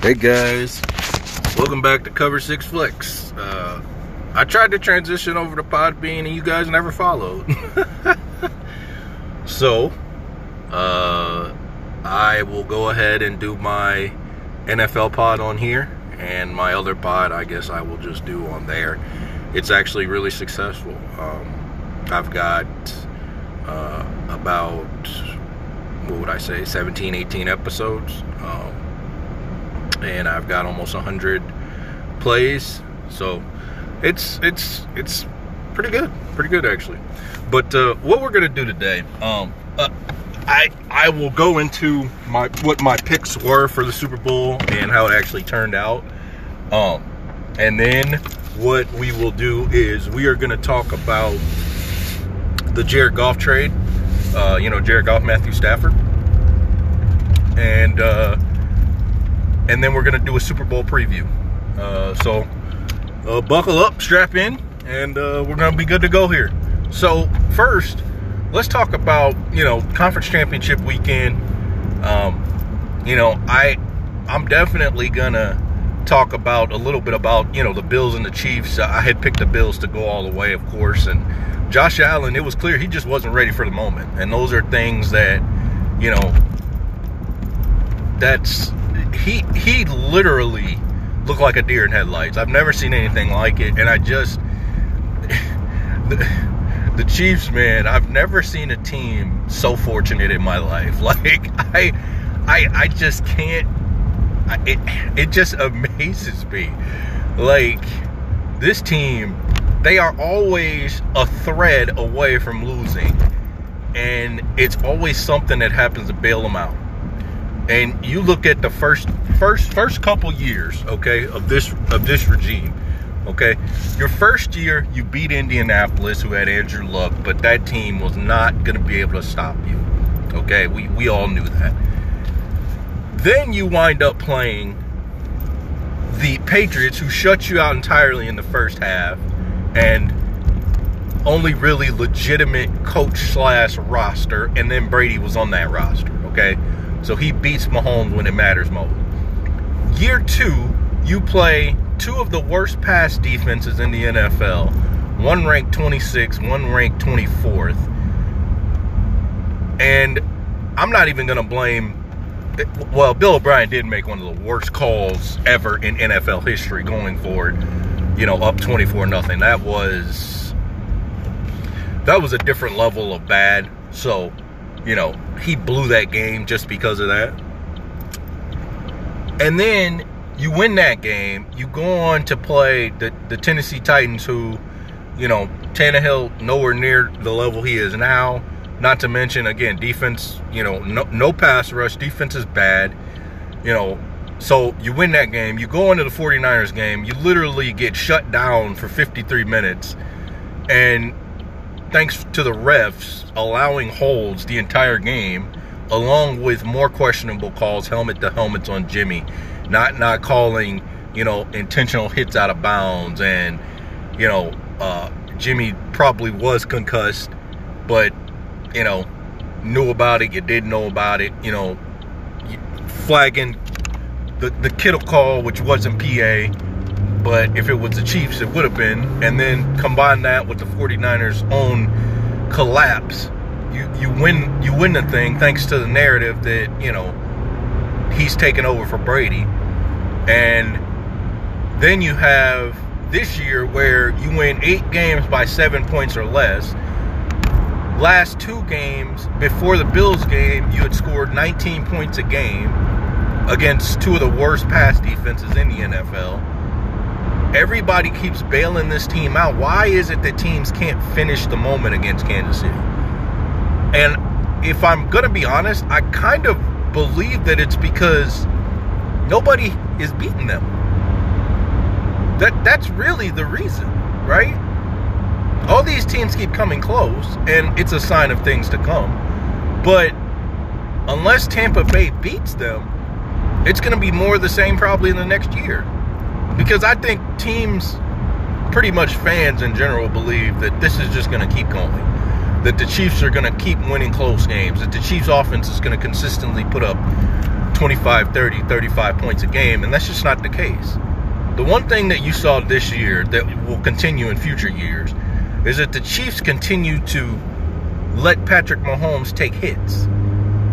Hey guys, welcome back to Cover Six Flicks. I tried to transition over to Podbean and you guys never followed. So, I will go ahead and do my NFL pod on here, and my other pod I guess I will just do on there. It's actually really successful. I've got about, what would I say, 17, 18 episodes. And I've got almost 100 plays, so it's pretty good actually. But what we're gonna do today, I will go into what my picks were for the Super Bowl and how it actually turned out, and then what we will do is we are gonna talk about the Jared Goff trade. Jared Goff, Matthew Stafford, and then we're going to do a Super Bowl preview. So buckle up, strap in, and we're going to be good to go here. So first, let's talk about, conference championship weekend. I'm definitely going to talk about a little bit about, the Bills and the Chiefs. I had picked the Bills to go all the way, of course. And Josh Allen, it was clear he just wasn't ready for the moment. And those are things that, that's... He literally looked like a deer in headlights. I've never seen anything like it. And I just... The Chiefs, man, I've never seen a team so fortunate in my life. Like, I just can't... It just amazes me. Like, this team, they are always a thread away from losing. And it's always something that happens to bail them out. And you look at the first couple years, okay, of this regime, okay? Your first year, you beat Indianapolis, who had Andrew Luck, but that team was not going to be able to stop you, okay? We all knew that. Then you wind up playing the Patriots, who shut you out entirely in the first half, and only really legitimate coach/roster, and then Brady was on that roster, okay? So he beats Mahomes when it matters most. Year two, you play two of the worst pass defenses in the NFL. One ranked 26th, one ranked 24th. And I'm not even going to blame... Well, Bill O'Brien did make one of the worst calls ever in NFL history going forward. Up 24-0. That was a different level of bad. So... he blew that game just because of that. And then you win that game. You go on to play the Tennessee Titans, who, Tannehill nowhere near the level he is now. Not to mention, again, defense, no pass rush. Defense is bad, So you win that game. You go into the 49ers game. You literally get shut down for 53 minutes. And... thanks to the refs allowing holds the entire game, along with more questionable calls, helmet to helmets on Jimmy, not calling, intentional hits out of bounds, and, Jimmy probably was concussed, but, knew about it, you didn't know about it, flagging the Kittle call, which wasn't PA, but if it was the Chiefs, it would have been. And then combine that with the 49ers' own collapse, you win the thing thanks to the narrative that, he's taken over for Brady. And then you have this year where you win 8 games by 7 points or less. Last 2 games, before the Bills game, you had scored 19 points a game against two of the worst pass defenses in the NFL. Everybody keeps bailing this team out. Why is it that teams can't finish the moment against Kansas City? And if I'm going to be honest, I kind of believe that it's because nobody is beating them. That's really the reason, right? All these teams keep coming close, and it's a sign of things to come. But unless Tampa Bay beats them, it's going to be more of the same probably in the next year. Because I think teams, pretty much fans in general, believe that this is just going to keep going. That the Chiefs are going to keep winning close games. That the Chiefs offense is going to consistently put up 25, 30, 35 points a game, and that's just not the case. The one thing that you saw this year that will continue in future years is that the Chiefs continue to let Patrick Mahomes take hits.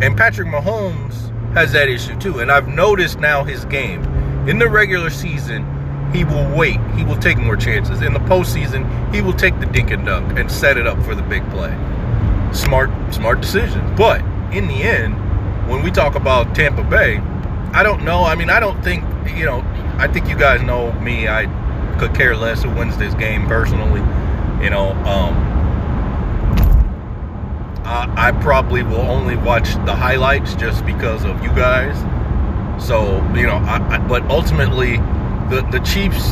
And Patrick Mahomes has that issue too. And I've noticed now his game. In the regular season, he will wait. He will take more chances. In the postseason, he will take the dink and dunk and set it up for the big play. Smart decision. But in the end, when we talk about Tampa Bay, I don't know. I mean, I don't think, you know, I think you guys know me. I could care less who wins this game personally. You know, I probably will only watch the highlights just because of you guys. So, you know, but ultimately, the Chiefs,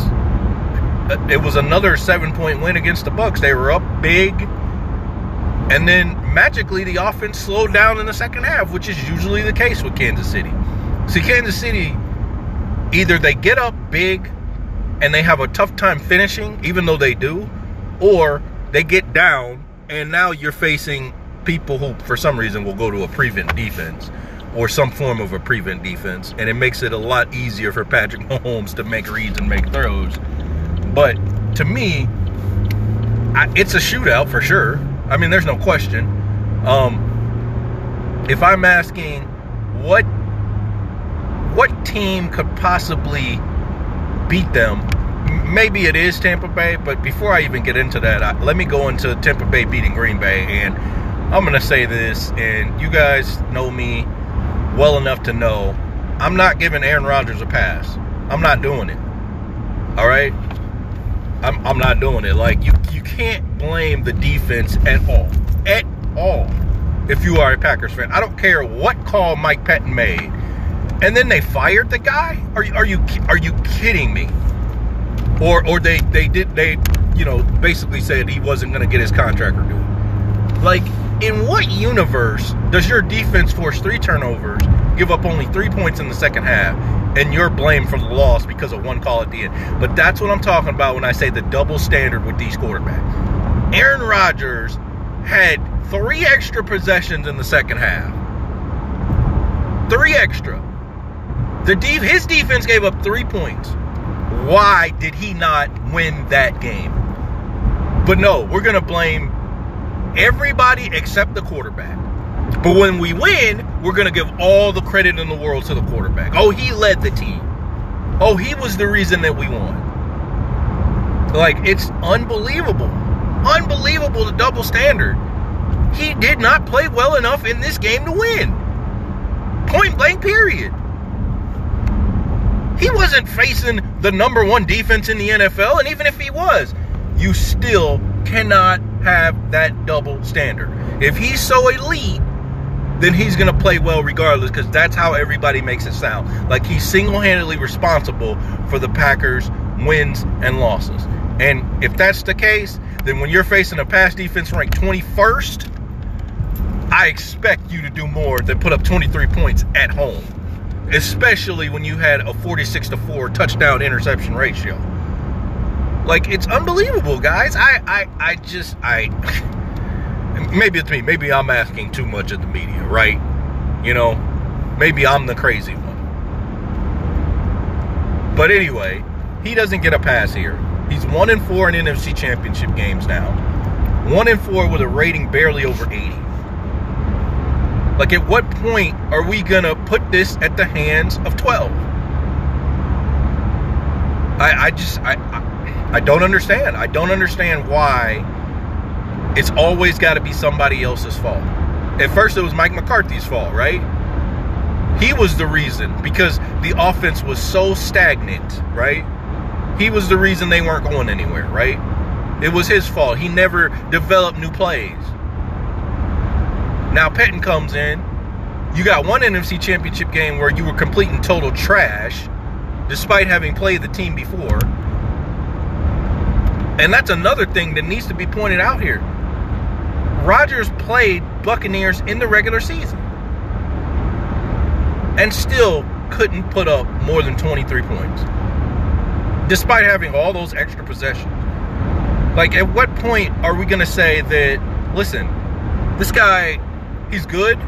it was another 7-point win against the Bucs. They were up big. And then magically, the offense slowed down in the second half, which is usually the case with Kansas City. See, Kansas City, either they get up big and they have a tough time finishing, even though they do, or they get down and now you're facing people who, for some reason, will go to a prevent defense or some form of a prevent defense, and it makes it a lot easier for Patrick Mahomes to make reads and make throws. But to me, it's a shootout for sure. I mean, there's no question. If I'm asking what team could possibly beat them, maybe it is Tampa Bay. But before I even get into that, let me go into Tampa Bay beating Green Bay. And I'm going to say this, and you guys know me well enough to know, I'm not giving Aaron Rodgers a pass. I'm not doing it. All right? I'm not doing it. Like, you can't blame the defense at all. At all. If you are a Packers fan. I don't care what call Mike Pettine made. And then they fired the guy? Are you kidding me? Or they you know, basically said he wasn't going to get his contract renewed. Like, in what universe does your defense force 3 turnovers, give up only 3 points in the second half, and you're blamed for the loss because of one call at the end? But that's what I'm talking about when I say the double standard with these quarterbacks. Aaron Rodgers had 3 extra possessions in the second half. 3 extra. His defense gave up 3 points. Why did he not win that game? But no, we're going to blame everybody except the quarterback. But when we win, we're going to give all the credit in the world to the quarterback. Oh, he led the team. Oh, he was the reason that we won. Like, it's unbelievable. Unbelievable, the double standard. He did not play well enough in this game to win. Point blank, period. He wasn't facing the number 1 defense in the NFL, and even if he was, you still cannot have that double standard. If he's so elite, then he's going to play well regardless, because that's how everybody makes it sound. Like, he's single-handedly responsible for the Packers' wins and losses. And if that's the case, then when you're facing a pass defense ranked 21st, I expect you to do more than put up 23 points at home, especially when you had a 46-4 touchdown-interception ratio. Like, it's unbelievable, guys. I just maybe it's me. Maybe I'm asking too much of the media, right? You know, maybe I'm the crazy one. But anyway, he doesn't get a pass here. He's 1-4 in NFC Championship games now. 1-4 with a rating barely over 80. Like, at what point are we going to put this at the hands of 12? I don't understand. I don't understand why it's always got to be somebody else's fault. At first, it was Mike McCarthy's fault, right? He was the reason, because the offense was so stagnant, right? He was the reason they weren't going anywhere, right? It was his fault. He never developed new plays. Now Pettine comes in. You got one NFC Championship game where you were complete and total trash, despite having played the team before. And that's another thing that needs to be pointed out here. Rodgers played Buccaneers in the regular season and still couldn't put up more than 23 points, despite having all those extra possessions. Like, at what point are we going to say that, listen, this guy, he's good,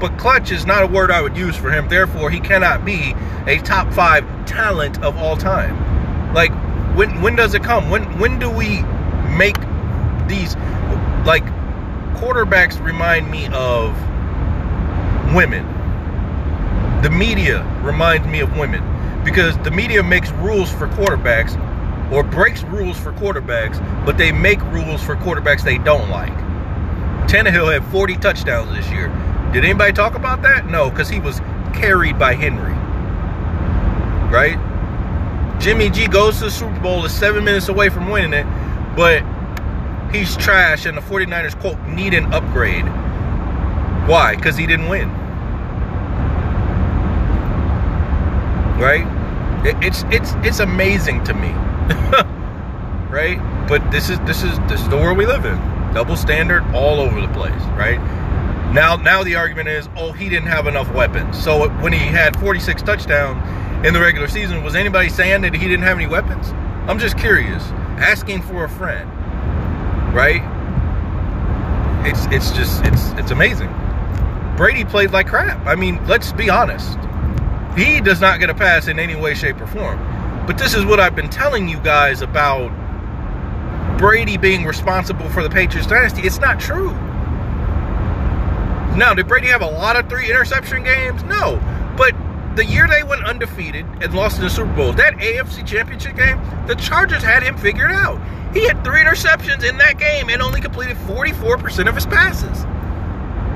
But clutch is not a word I would use for him. Therefore, he cannot be a top five talent of all time. Like, when does it come? When do we make these, like, quarterbacks remind me of women. The media reminds me of women. Because the media makes rules for quarterbacks, or breaks rules for quarterbacks, but they make rules for quarterbacks they don't like. Tannehill had 40 touchdowns this year. Did anybody talk about that? No, because he was carried by Henry. Right? Jimmy G goes to the Super Bowl, is 7 minutes away from winning it, but he's trash, and the 49ers, quote, need an upgrade. Why? Because he didn't win. Right? It's amazing to me. Right? But this is the world we live in. Double standard all over the place, right? Now the argument is, oh, he didn't have enough weapons. So when he had 46 touchdowns in the regular season, was anybody saying that he didn't have any weapons? I'm just curious. Asking for a friend. Right? It's amazing. Brady played like crap. I mean, let's be honest. He does not get a pass in any way, shape, or form. But this is what I've been telling you guys about Brady being responsible for the Patriots dynasty. It's not true. Now, did Brady have a lot of three interception games? No. But the year they went undefeated and lost in the Super Bowl, that AFC Championship game, the Chargers had him figured out. He had three interceptions in that game and only completed 44% of his passes.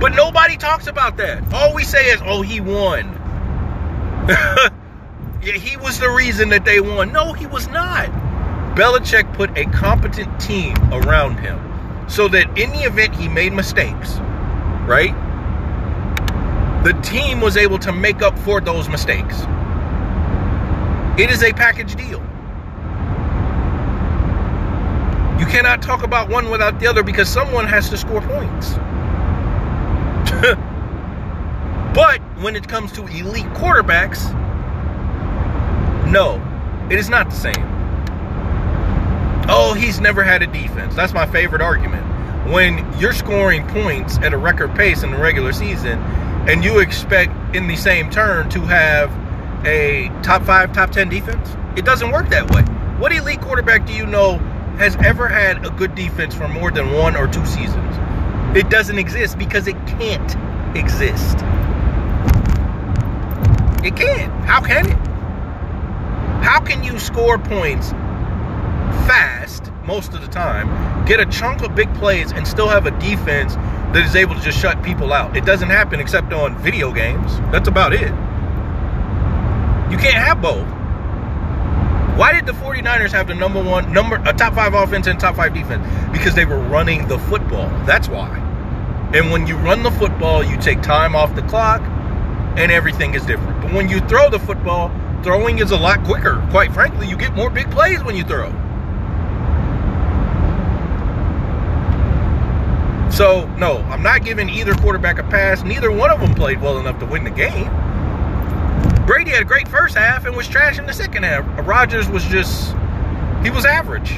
But nobody talks about that. All we say is, oh, he won. Yeah, he was the reason that they won. No, he was not. Belichick put a competent team around him so that in the event he made mistakes, right, the team was able to make up for those mistakes. It is a package deal. You cannot talk about one without the other because someone has to score points. But when it comes to elite quarterbacks, no, it is not the same. Oh, he's never had a defense. That's my favorite argument. When you're scoring points at a record pace in the regular season and you expect in the same turn to have a top five, top 10 defense, it doesn't work that way. What elite quarterback do you know has ever had a good defense for more than one or two seasons? It doesn't exist because it can't exist. It can't. How can it? How can you score points fast most of the time, get a chunk of big plays, and still have a defense that is able to just shut people out? It doesn't happen except on video games. That's about it. You can't have both. Why did the 49ers have the a top five offense and top five defense? Because they were running the football. That's why. And when you run the football, you take time off the clock, and everything is different. But when you throw the football, throwing is a lot quicker. Quite frankly, you get more big plays when you throw. So, no, I'm not giving either quarterback a pass. Neither one of them played well enough to win the game. Brady had a great first half and was trash in the second half. Rodgers was just, he was average.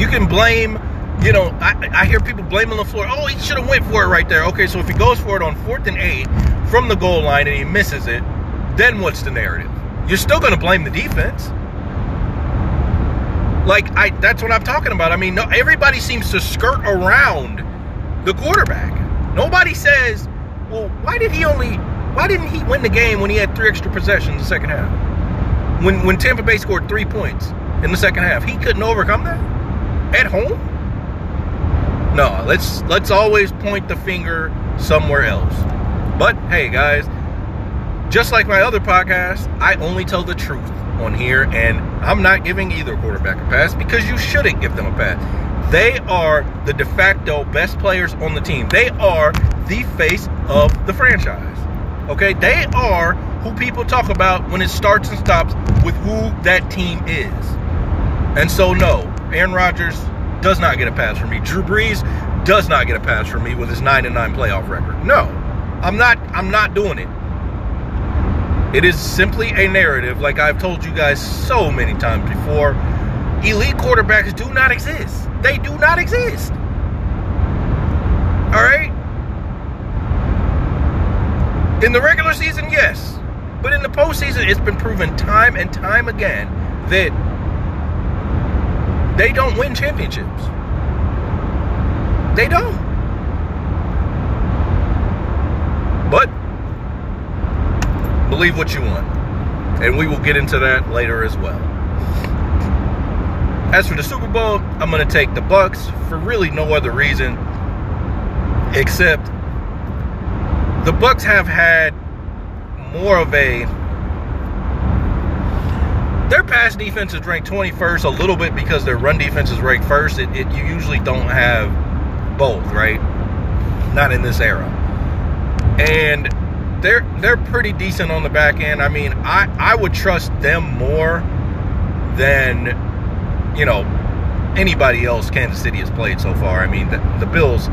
You can blame... You know, I hear people blaming LaFleur. Oh, he should have went for it right there. Okay, so if he goes for it on 4th and 8 from the goal line and he misses it, then what's the narrative? You're still going to blame the defense. Like, that's what I'm talking about. I mean, no, everybody seems to skirt around the quarterback. Nobody says, well, why didn't he win the game when he had three extra possessions in the second half? When Tampa Bay scored 3 points in the second half, he couldn't overcome that at home? No, let's always point the finger somewhere else. But, hey, guys, just like my other podcast, I only tell the truth on here, and I'm not giving either quarterback a pass because you shouldn't give them a pass. They are the de facto best players on the team. They are the face of the franchise, okay? They are who people talk about when it starts and stops with who that team is. And so, no, Aaron Rodgers does not get a pass from me. Drew Brees does not get a pass from me with his 9-9 playoff record. No, I'm not doing it. It is simply a narrative, like I've told you guys so many times before. Elite quarterbacks do not exist. They do not exist. All right? In the regular season, yes. But in the postseason, it's been proven time and time again that they don't win championships. They don't. But believe what you want. And we will get into that later as well. As for the Super Bowl, I'm going to take the Bucs for really no other reason except the Bucs have had more of a... Their pass defense is ranked 21st a little bit because their run defense is ranked first. You usually don't have both, right? Not in this era. And they're pretty decent on the back end. I mean, I would trust them more than... you know, anybody else Kansas City has played so far. I mean, the Bills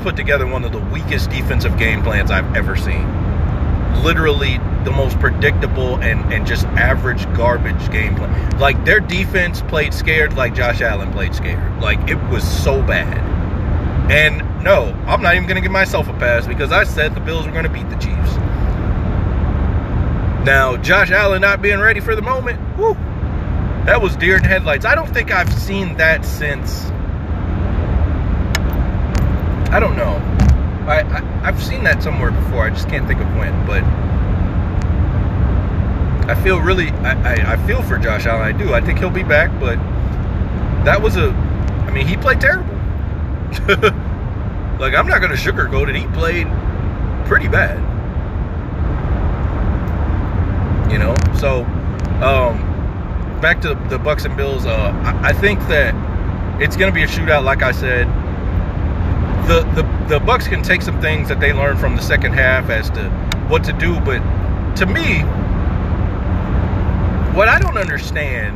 put together one of the weakest defensive game plans I've ever seen. Literally the most predictable and just average garbage game plan. Like, their defense played scared like Josh Allen played scared. Like, it was so bad. And, no, I'm not even going to give myself a pass because I said the Bills were going to beat the Chiefs. Now, Josh Allen not being ready for the moment, woo. That was deer in headlights. I don't think I've seen that since... I don't know. I've seen that somewhere before. I just can't think of when. But I feel really... I feel for Josh Allen. I do. I think he'll be back. But that was a... I mean, he played terrible. Like, I'm not going to sugarcoat it. He played pretty bad. You know? So, back to the Bucs and Bills, I think that it's going to be a shootout, like I said. The Bucs can take some things that they learned from the second half as to what to do, but to me, what I don't understand,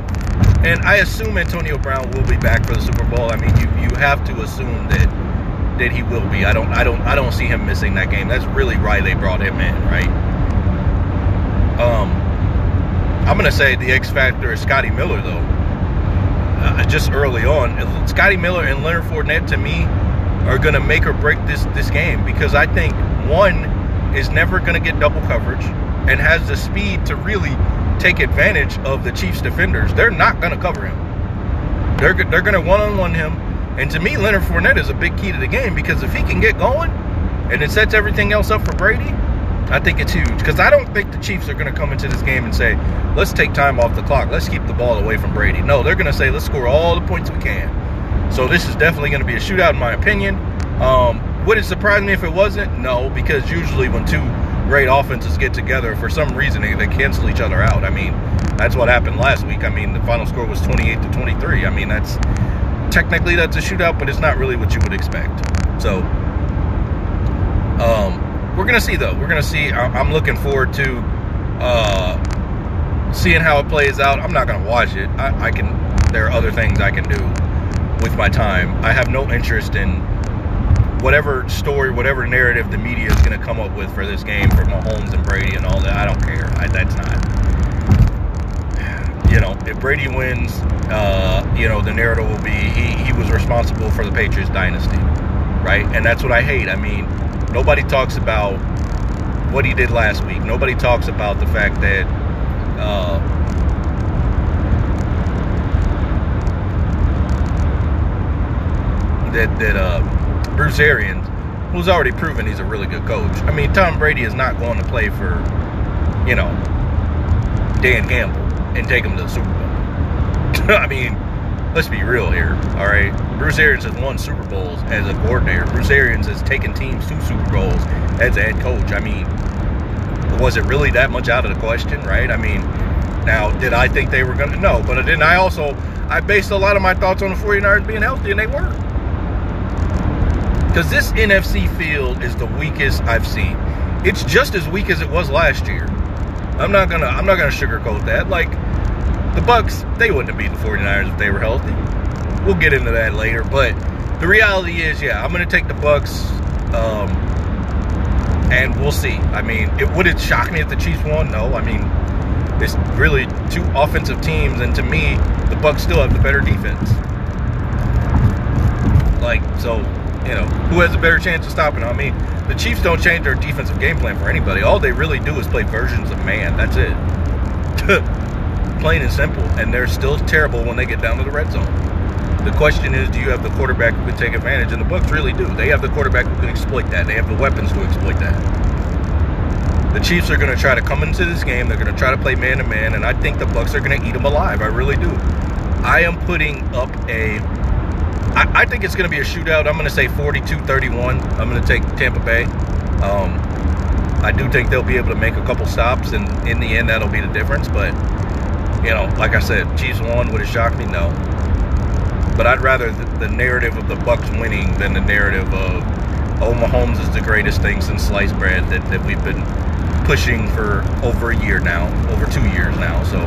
and I assume Antonio Brown will be back for the Super Bowl. I mean, you have to assume that he will be. I don't see him missing that game. That's really why they brought him in, right? I'm going to say the X factor is Scotty Miller, though. Just early on, Scotty Miller and Leonard Fournette, to me, are going to make or break this game because I think one is never going to get double coverage and has the speed to really take advantage of the Chiefs' defenders. They're not going to cover him. They're going to one-on-one him. And to me, Leonard Fournette is a big key to the game because if he can get going and it sets everything else up for Brady, I think it's huge because I don't think the Chiefs are going to come into this game and say, let's take time off the clock. Let's keep the ball away from Brady. No, they're going to say, let's score all the points we can. So this is definitely going to be a shootout in my opinion. Would it surprise me if it wasn't? No, because usually when two great offenses get together, for some reason they cancel each other out. I mean, that's what happened last week. I mean, the final score was 28-23. I mean, that's a shootout, but it's not really what you would expect. So, we're going to see, though. We're going to see. I'm looking forward to seeing how it plays out. I'm not going to watch it. I can. There are other things I can do with my time. I have no interest in whatever story, whatever narrative the media is going to come up with for this game, for Mahomes and Brady and all that. I don't care. That's not. You know, if Brady wins, you know, the narrative will be he was responsible for the Patriots dynasty, right? And that's what I hate. I mean, nobody talks about what he did last week. Nobody talks about the fact that Bruce Arians, who's already proven he's a really good coach. I mean, Tom Brady is not going to play for, you know, Dan Campbell and take him to the Super Bowl. I mean, let's be real here, all right? Bruce Arians has won Super Bowls as a coordinator. Bruce Arians has taken teams to Super Bowls as a head coach. I mean, was it really that much out of the question, right? I mean, now, did I think they were going to? No, but then I based a lot of my thoughts on the 49ers being healthy, and they were. Because this NFC field is the weakest I've seen. It's just as weak as it was last year. I'm not gonna sugarcoat that. Like, the Bucs, they wouldn't have beat the 49ers if they were healthy. We'll get into that later. But the reality is, yeah, I'm going to take the Bucs, and we'll see. I mean, would it shock me if the Chiefs won? No. I mean, it's really two offensive teams, and to me, the Bucs still have the better defense. Like, so You know, who has a better chance of stopping him? I mean, the Chiefs don't change their defensive game plan for anybody. All they really do is play versions of man. That's it. Plain and simple. And they're still terrible when they get down to the red zone. The question is, do you have the quarterback who can take advantage? And the Bucs really do. They have the quarterback who can exploit that. They have the weapons to exploit that. The Chiefs are going to try to come into this game. They're going to try to play man-to-man. And I think the Bucs are going to eat them alive. I really do. I am putting up a... I think it's going to be a shootout. I'm going to say 42-31. I'm going to take Tampa Bay. I do think they'll be able to make a couple stops, and in the end, that'll be the difference. But, you know, like I said, Chiefs won. Would it shock me? No. But I'd rather the narrative of the Bucs winning than the narrative of, oh, Mahomes is the greatest thing since sliced bread that we've been pushing for over a year now, over 2 years now. So,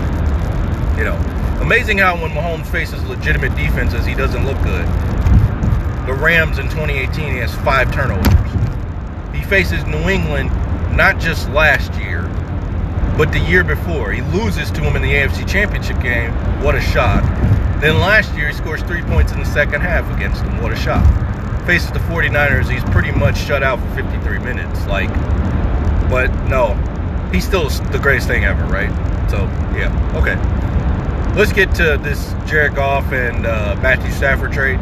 you know. Amazing how when Mahomes faces legitimate defenses, he doesn't look good. The Rams in 2018, he has 5 turnovers. He faces New England not just last year, but the year before. He loses to him in the AFC Championship game. What a shock. Then last year, he scores 3 points in the second half against them. What a shock. Faces the 49ers, he's pretty much shut out for 53 minutes. Like, but no, he's still the greatest thing ever, right? So, yeah, okay. Let's get to this Jared Goff and Matthew Stafford trade.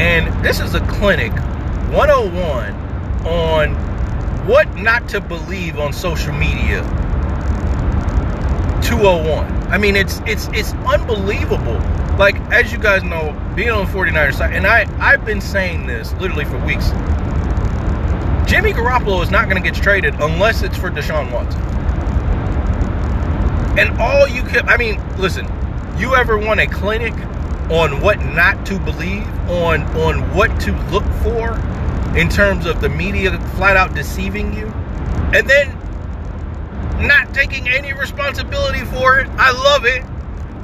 And this is a clinic 101 on what not to believe on social media. 201. I mean, it's unbelievable. Like, as you guys know, being on the 49ers side, and I've been saying this literally for weeks. Jimmy Garoppolo is not going to get traded unless it's for Deshaun Watson. And all you can, I mean, listen, you ever want a clinic on what not to believe, on what to look for in terms of the media flat out deceiving you, and then not taking any responsibility for it? I love it,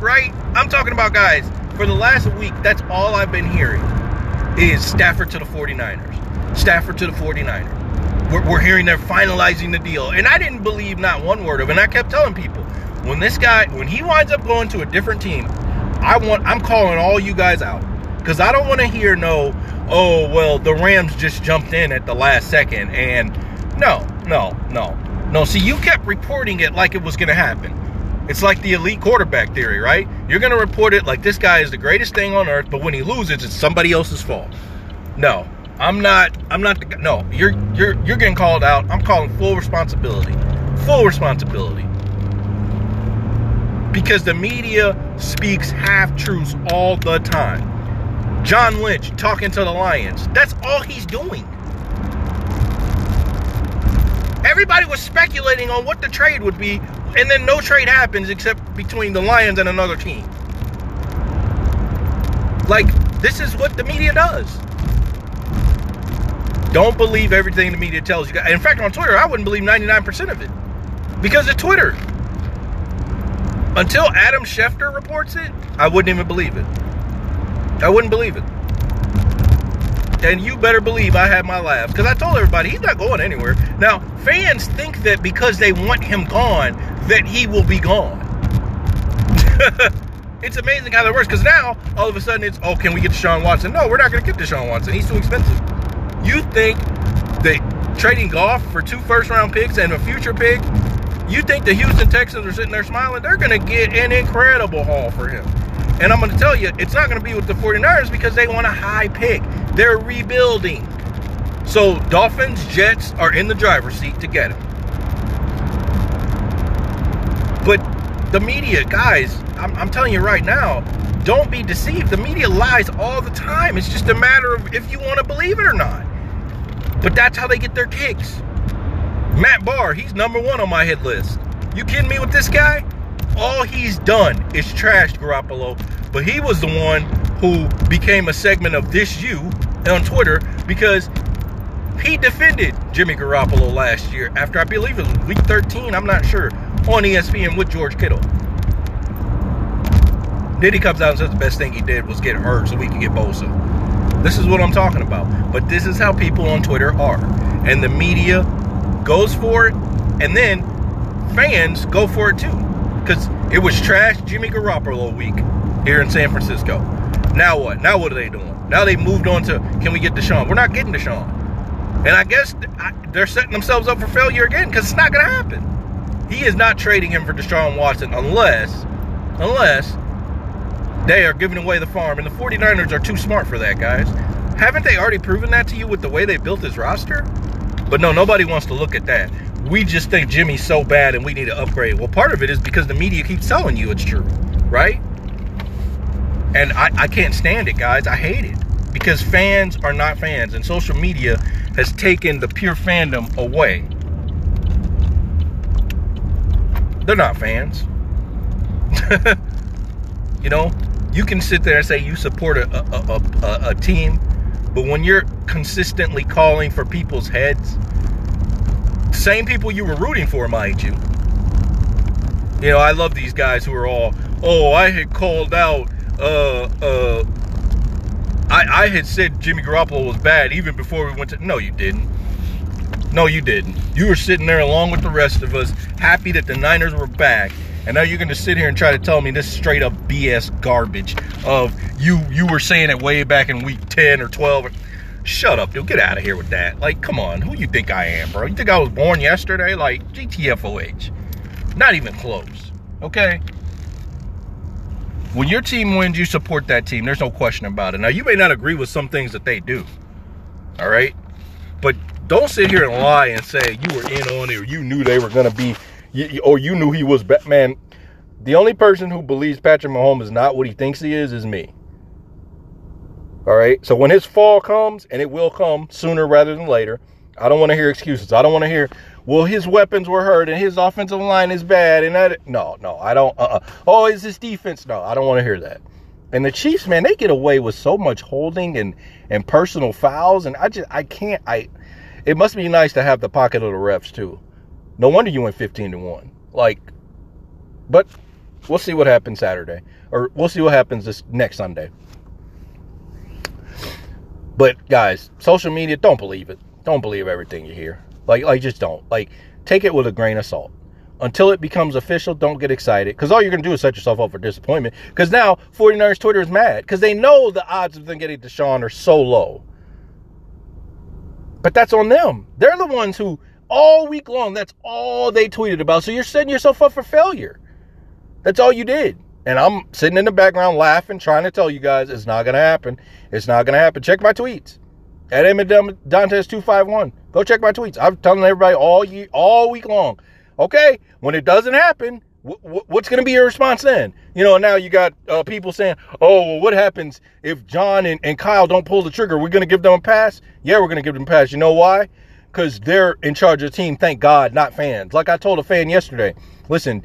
right? I'm talking about, guys, for the last week, that's all I've been hearing is Stafford to the 49ers. Stafford to the 49ers. We're hearing they're finalizing the deal. And I didn't believe not one word of it, and I kept telling people, when he winds up going to a different team, I'm calling all you guys out. Because I don't want to hear the Rams just jumped in at the last second. And no. See, you kept reporting it like it was going to happen. It's like the elite quarterback theory, right? You're going to report it like this guy is the greatest thing on earth, but when he loses, it's somebody else's fault. No, I'm not, you're getting called out. I'm calling full responsibility. Full responsibility. Because the media speaks half-truths all the time. John Lynch talking to the Lions. That's all he's doing. Everybody was speculating on what the trade would be, and then no trade happens except between the Lions and another team. Like, this is what the media does. Don't believe everything the media tells you. In fact, on Twitter, I wouldn't believe 99% of it. Because it's Twitter. Until Adam Schefter reports it, I wouldn't even believe it. I wouldn't believe it. And you better believe I had my laughs. Because I told everybody, he's not going anywhere. Now, fans think that because they want him gone, that he will be gone. It's amazing how that works. Because now, all of a sudden, it's, oh, can we get Deshaun Watson? No, we're not going to get Deshaun Watson. He's too expensive. You think that trading Goff for 2 first-round picks and a future pick... You think the Houston Texans are sitting there smiling? They're going to get an incredible haul for him. And I'm going to tell you, it's not going to be with the 49ers because they want a high pick. They're rebuilding. So Dolphins, Jets are in the driver's seat to get him. But the media, guys, I'm telling you right now, don't be deceived. The media lies all the time. It's just a matter of if you want to believe it or not. But that's how they get their kicks. Matt Barr, he's number 1 on my hit list. You kidding me with this guy? All he's done is trashed Garoppolo, but he was the one who became a segment of This You on Twitter because he defended Jimmy Garoppolo last year after, I believe it was week 13, I'm not sure, on ESPN with George Kittle. Then he comes out and says the best thing he did was get hurt so we can get Bosa. This is what I'm talking about. But this is how people on Twitter are. And the media goes for it, and then fans go for it too, because it was trash Jimmy Garoppolo week here in San Francisco. Now what? Now what are they doing? Now they moved on to, can we get Deshaun? We're not getting Deshaun. And I guess they're setting themselves up for failure again, because it's not going to happen. He is not trading him for Deshaun Watson unless they are giving away the farm. And the 49ers are too smart for that, guys. Haven't they already proven that to you with the way they built this roster? But no, nobody wants to look at that. We just think Jimmy's so bad and we need to upgrade. Well, part of it is because the media keeps telling you it's true, right? And I can't stand it, guys. I hate it. Because fans are not fans. And social media has taken the pure fandom away. They're not fans. You know, you can sit there and say you support a team. But when you're consistently calling for people's heads, same people you were rooting for, mind you. You know, I love these guys who are all, oh, I had called out. I had said Jimmy Garoppolo was bad even before we went to... No, you didn't. No, you didn't. You were sitting there along with the rest of us, happy that the Niners were back. And now you're going to sit here and try to tell me this straight up BS garbage of you were saying it way back in week 10 or 12. Shut up, dude. Get out of here with that. Like, come on. Who you think I am, bro? You think I was born yesterday? Like, GTFOH. Not even close. Okay? When your team wins, you support that team. There's no question about it. Now, you may not agree with some things that they do, all right? But don't sit here and lie and say you were in on it or you knew they were going to be, or you knew he was bad. Man, the only person who believes Patrick Mahomes is not what he thinks he is me, all right? So when his fall comes, and it will come sooner rather than later, I don't want to hear excuses. I don't want to hear, well, his weapons were hurt and his offensive line is bad. And that, no, I don't. Oh, is this defense? No, I don't want to hear that. And the Chiefs, man, they get away with so much holding and personal fouls. And I can't, it must be nice to have the pocket of the refs too. No wonder you went 15-1. Like, but we'll see what happens Saturday, or we'll see what happens this next Sunday. But guys, social media, don't believe it. Don't believe everything you hear. Like, just don't. Like, take it with a grain of salt. Until it becomes official, don't get excited. Because all you're going to do is set yourself up for disappointment. Because now, 49ers Twitter is mad. Because they know the odds of them getting Deshaun are so low. But that's on them. They're the ones who, all week long, that's all they tweeted about. So you're setting yourself up for failure. That's all you did. And I'm sitting in the background laughing, trying to tell you guys, it's not going to happen. It's not going to happen. Check my tweets. At MMDontez251. Go check my tweets. I'm telling everybody all week long. Okay, when it doesn't happen, what's going to be your response then? You know, now you got people saying, oh, well, what happens if John and Kyle don't pull the trigger? We're going to give them a pass? Yeah, we're going to give them a pass. You know why? Because they're in charge of the team, thank God, not fans. Like I told a fan yesterday, listen,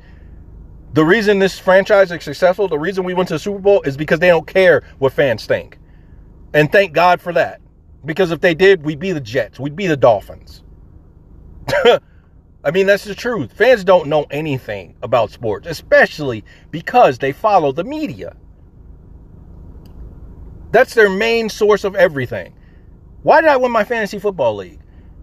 the reason this franchise is successful, the reason we went to the Super Bowl is because they don't care what fans think. And thank God for that. Because if they did, we'd be the Jets. We'd be the Dolphins. I mean, that's the truth. Fans don't know anything about sports, especially because they follow the media. That's their main source of everything. Why did I win my fantasy football league?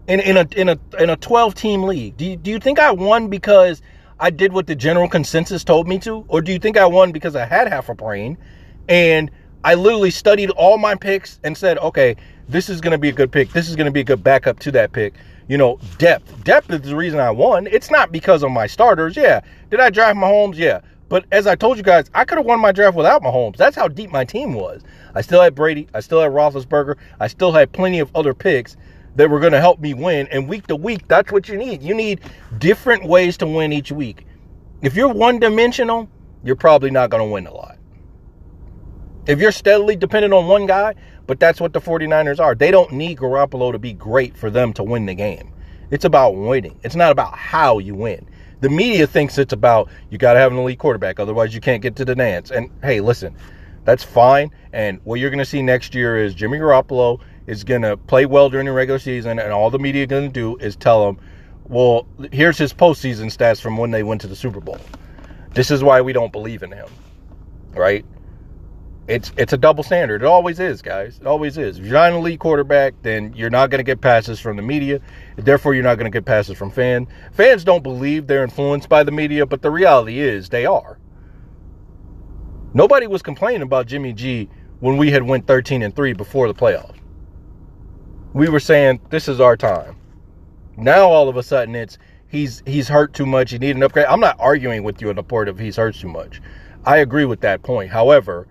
In a 12-team league. Do you think I won because I did what the general consensus told me to? Or do you think I won because I had half a brain and I literally studied all my picks and said, okay, this is going to be a good pick. This is going to be a good backup to that pick. You know, depth. Depth is the reason I won. It's not because of my starters. Yeah. Did I draft Mahomes? Yeah. But as I told you guys, I could have won my draft without Mahomes. That's how deep my team was. I still had Brady. I still had Roethlisberger. I still had plenty of other picks that were going to help me win. And week to week, that's what you need. You need different ways to win each week. If you're one-dimensional, you're probably not going to win a lot. If you're steadily dependent on one guy... But that's what the 49ers are. They don't need Garoppolo to be great for them to win the game. It's about winning. It's not about how you win. The media thinks it's about you got to have an elite quarterback. Otherwise, you can't get to the dance. And, hey, listen, that's fine. And what you're going to see next year is Jimmy Garoppolo is going to play well during the regular season. And all the media is going to do is tell him, well, here's his postseason stats from when they went to the Super Bowl. This is why we don't believe in him. Right? It's a double standard. It always is, guys. It always is. If you're not an elite quarterback, then you're not going to get passes from the media. Therefore, you're not going to get passes from fans. Fans don't believe they're influenced by the media, but the reality is they are. Nobody was complaining about Jimmy G when we had went 13-3 before the playoffs. We were saying, this is our time. Now, all of a sudden, it's he's hurt too much. He needed an upgrade. I'm not arguing with you on the part of he's hurt too much. I agree with that point. However,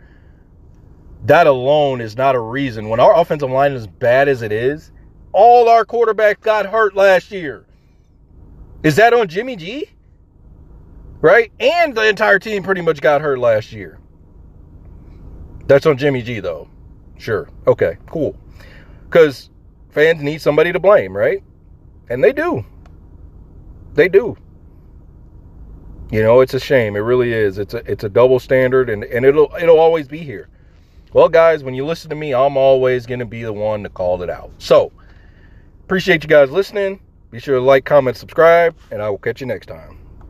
that alone is not a reason. When our offensive line is as bad as it is, all our quarterbacks got hurt last year. Is that on Jimmy G? Right? And the entire team pretty much got hurt last year. That's on Jimmy G, though. Sure. Okay, cool. Because fans need somebody to blame, right? And they do. They do. You know, it's a shame. It really is. It's a double standard, and it'll always be here. Well, guys, when you listen to me, I'm always going to be the one to call it out. So, appreciate you guys listening. Be sure to like, comment, subscribe, and I will catch you next time.